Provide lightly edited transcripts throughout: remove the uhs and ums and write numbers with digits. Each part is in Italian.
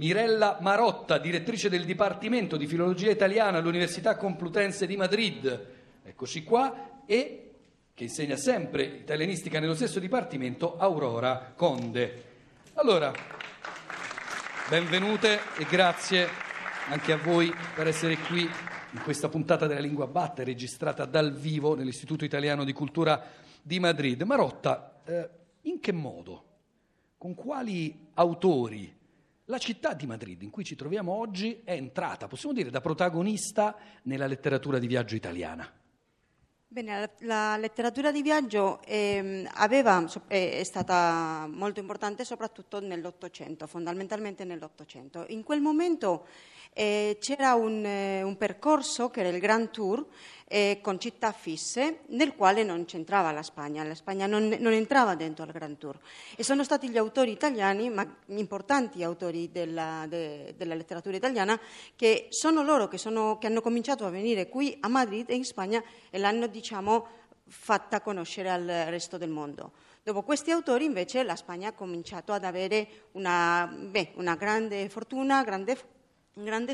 Mirella Marotta, direttrice del Dipartimento di Filologia Italiana all'Università Complutense di Madrid, eccoci qua, e che insegna sempre italianistica nello stesso dipartimento, Aurora Conde. Allora, benvenute e grazie anche a voi per essere qui in questa puntata della Lingua Batte, registrata dal vivo nell'Istituto Italiano di Cultura di Madrid. Marotta, in che modo, con quali autori la città di Madrid, in cui ci troviamo oggi, è entrata, possiamo dire, da protagonista nella letteratura di viaggio italiana? Bene, la letteratura di viaggio è stata molto importante soprattutto nell'Ottocento, fondamentalmente nell'Ottocento. In quel momento c'era un percorso che era il Grand Tour con città fisse, nel quale non c'entrava la Spagna non entrava dentro al Grand Tour. E sono stati gli autori italiani, ma importanti autori della letteratura italiana, che sono loro che hanno cominciato a venire qui a Madrid e in Spagna e l'hanno, diciamo, fatta conoscere al resto del mondo. Dopo questi autori invece la Spagna ha cominciato ad avere una grande fortuna, grande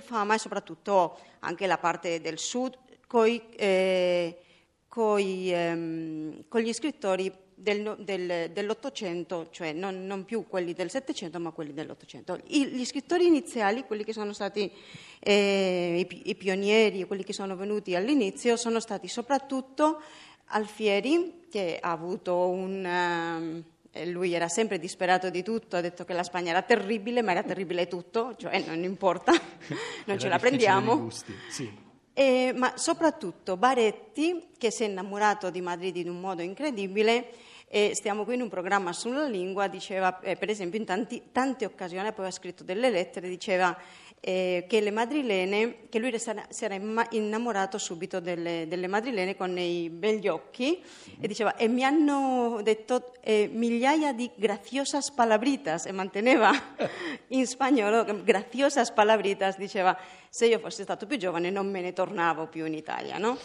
fama, e soprattutto anche la parte del sud con gli scrittori dell'Ottocento, cioè non più quelli del Settecento ma quelli dell'Ottocento. Gli scrittori iniziali, quelli che sono stati i pionieri, quelli che sono venuti all'inizio, sono stati soprattutto Alfieri, che ha avuto lui era sempre disperato di tutto, ha detto che la Spagna era terribile, ma era terribile tutto, cioè non importa, non ce la prendiamo. Gusti, sì. Ma soprattutto Baretti, che si è innamorato di Madrid in un modo incredibile, stiamo qui in un programma sulla lingua, diceva per esempio in tante occasioni, poi ha scritto delle lettere, diceva che le madrilene, che lui si era innamorato subito delle madrilene con i begli occhi, e diceva e mi hanno detto migliaia di graciosas palabritas, e manteneva in spagnolo graciosas palabritas, diceva se io fossi stato più giovane non me ne tornavo più in Italia, no?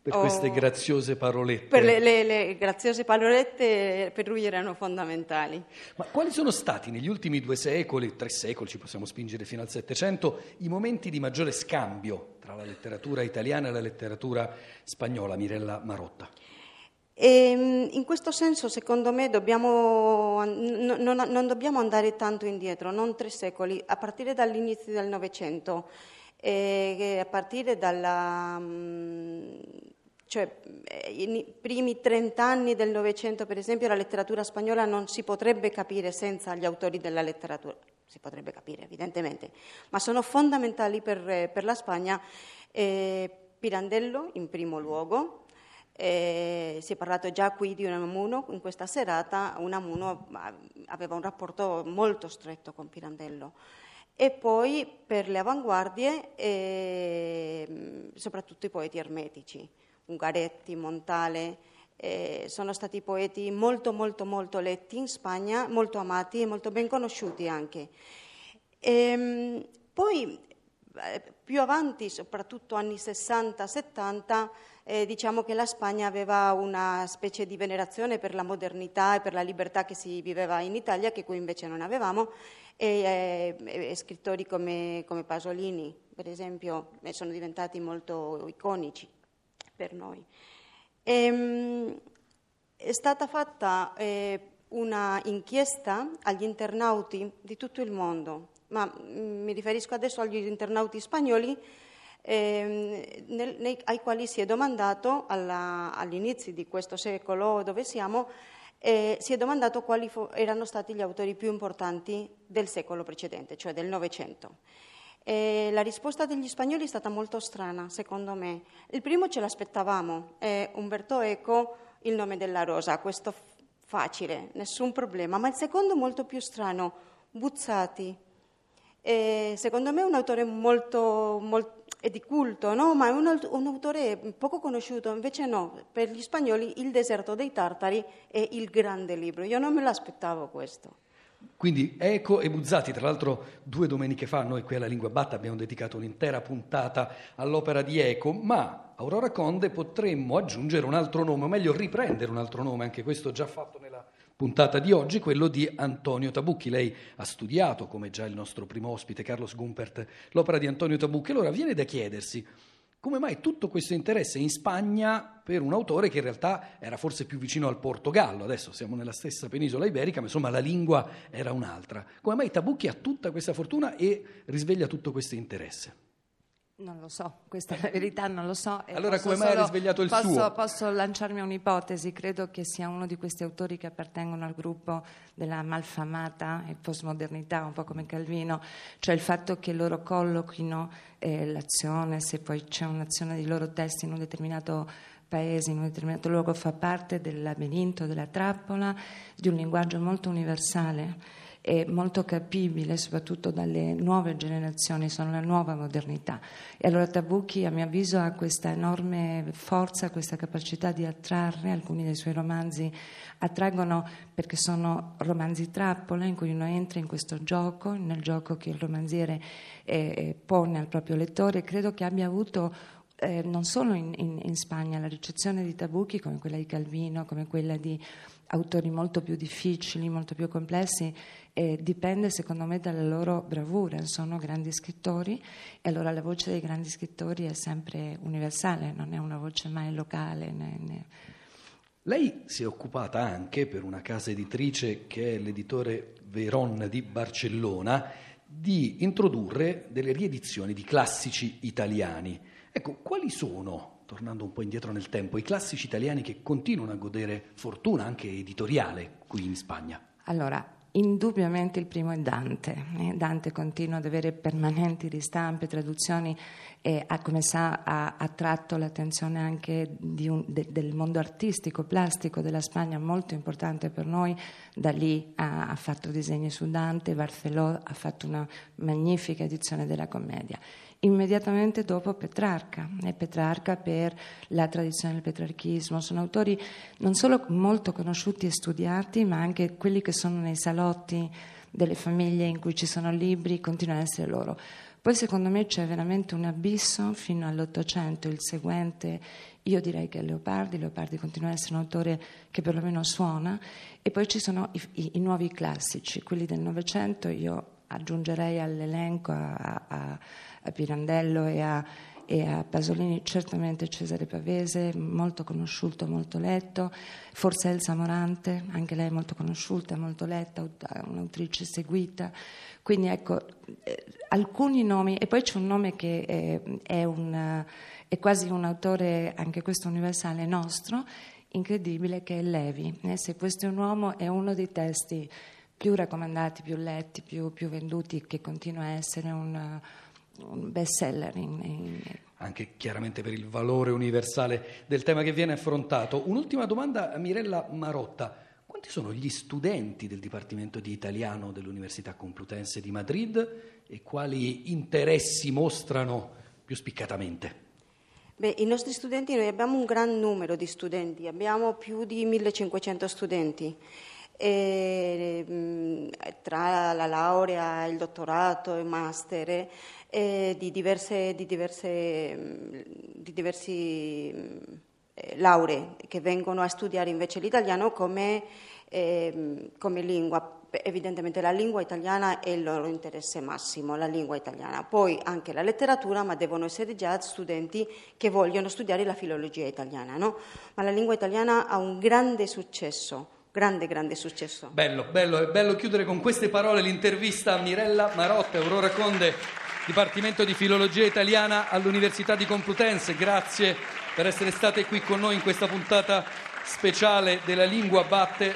Per queste graziose parolette. Per le graziose parolette per lui erano fondamentali. Ma quali sono stati negli ultimi 2 secoli, 3 secoli, ci possiamo spingere fino al Settecento, i momenti di maggiore scambio tra la letteratura italiana e la letteratura spagnola, Mirella Marotta? In questo senso, secondo me, non dobbiamo andare tanto indietro, non 3 secoli, a partire dall'inizio del Novecento. E a partire i primi 30 anni del Novecento, per esempio, la letteratura spagnola non si potrebbe capire senza gli autori della letteratura. Si potrebbe capire, evidentemente, ma sono fondamentali per la Spagna. Pirandello, in primo luogo. Si è parlato già qui di Unamuno in questa serata. Unamuno aveva un rapporto molto stretto con Pirandello. E poi per le avanguardie, soprattutto i poeti ermetici, Ungaretti, Montale, sono stati poeti molto, molto, molto letti in Spagna, molto amati e molto ben conosciuti anche. Poi più avanti, soprattutto anni 60-70, diciamo che la Spagna aveva una specie di venerazione per la modernità e per la libertà che si viveva in Italia, che qui invece non avevamo, e scrittori come Pasolini, per esempio, sono diventati molto iconici per noi. È stata fatta una inchiesta agli internauti di tutto il mondo, ma mi riferisco adesso agli internauti spagnoli, ai quali si è domandato all'inizio di questo secolo dove siamo, si è domandato quali erano stati gli autori più importanti del secolo precedente, cioè del Novecento. La risposta degli spagnoli è stata molto strana, secondo me. Il primo ce l'aspettavamo, Umberto Eco, Il nome della Rosa, questo facile, nessun problema, ma il secondo molto più strano, Buzzati. Secondo me è un autore molto di culto, no? Ma è un autore poco conosciuto, invece no, per gli spagnoli Il deserto dei tartari è il grande libro, io non me l'aspettavo questo. Quindi Eco e Buzzati, tra l'altro 2 domeniche fa noi qui alla Lingua Batta abbiamo dedicato un'intera puntata all'opera di Eco, ma Aurora Conde potremmo aggiungere un altro nome, o meglio riprendere un altro nome, anche questo già fatto nella puntata di oggi, quello di Antonio Tabucchi. Lei ha studiato, come già il nostro primo ospite Carlos Gumpert, l'opera di Antonio Tabucchi. Allora viene da chiedersi come mai tutto questo interesse in Spagna per un autore che in realtà era forse più vicino al Portogallo. Adesso siamo nella stessa penisola iberica, ma insomma la lingua era un'altra. Come mai Tabucchi ha tutta questa fortuna e risveglia tutto questo interesse? Non lo so, questa è la verità, non lo so. Allora come mai ha risvegliato il suo? Posso lanciarmi un'ipotesi, credo che sia uno di questi autori che appartengono al gruppo della malfamata e postmodernità, un po' come Calvino, cioè il fatto che loro colloquino l'azione, se poi c'è un'azione dei loro testi in un determinato paese, in un determinato luogo, fa parte del labirinto, della trappola, di un linguaggio molto universale e molto capibile soprattutto dalle nuove generazioni, sono la nuova modernità. E allora Tabucchi, a mio avviso, ha questa enorme forza, questa capacità di attrarre. Alcuni dei suoi romanzi attraggono perché sono romanzi trappola in cui uno entra in questo gioco, nel gioco che il romanziere pone al proprio lettore. Credo che abbia avuto non solo in Spagna la ricezione di Tabucchi, come quella di Calvino, come quella di autori molto più difficili, molto più complessi, dipende secondo me dalla loro bravura. Sono grandi scrittori e allora la voce dei grandi scrittori è sempre universale, non è una voce mai locale né. Lei si è occupata anche, per una casa editrice che è l'editore Veron di Barcellona, di introdurre delle riedizioni di classici italiani. Ecco, quali sono, tornando un po' indietro nel tempo, i classici italiani che continuano a godere fortuna anche editoriale qui in Spagna? Allora, indubbiamente il primo è Dante. Dante continua ad avere permanenti ristampe, traduzioni, e come sa ha attratto l'attenzione anche del mondo artistico, plastico della Spagna, molto importante per noi. Da lì ha fatto disegni su Dante, Barceló ha fatto una magnifica edizione della Commedia. Immediatamente dopo Petrarca, e Petrarca per la tradizione del petrarchismo. Sono autori non solo molto conosciuti e studiati, ma anche quelli che sono nei salotti delle famiglie in cui ci sono libri, continuano ad essere loro. Poi secondo me c'è veramente un abisso fino all'Ottocento, il seguente io direi che è Leopardi continua ad essere un autore che perlomeno suona, e poi ci sono i nuovi classici, quelli del Novecento. Io aggiungerei all'elenco a Pirandello e a Pasolini certamente Cesare Pavese, molto conosciuto, molto letto, forse Elsa Morante, anche lei molto conosciuta, molto letta, un'autrice seguita. Quindi ecco alcuni nomi, e poi c'è un nome che è quasi un autore, anche questo universale nostro, incredibile, che è Levi. Se questo è un uomo è uno dei testi più raccomandati, più letti, più venduti, che continua a essere un best seller anche chiaramente per il valore universale del tema che viene affrontato. Un'ultima domanda a Mirella Marotta: quanti sono gli studenti del Dipartimento di Italiano dell'Università Complutense di Madrid e quali interessi mostrano più spiccatamente? Beh, i nostri studenti, noi abbiamo un gran numero di studenti, abbiamo più di 1500 studenti. E tra la laurea, il dottorato, il master di diversi lauree che vengono a studiare invece l'italiano come lingua. Evidentemente la lingua italiana è il loro interesse massimo, la lingua italiana, poi anche la letteratura, ma devono essere già studenti che vogliono studiare la filologia italiana, no? Ma la lingua italiana ha un grande successo. Grande successo. Bello chiudere con queste parole l'intervista a Mirella Marotta, Aurora Conde, Dipartimento di Filologia Italiana all'Università di Complutense. Grazie per essere state qui con noi in questa puntata speciale della Lingua Batte.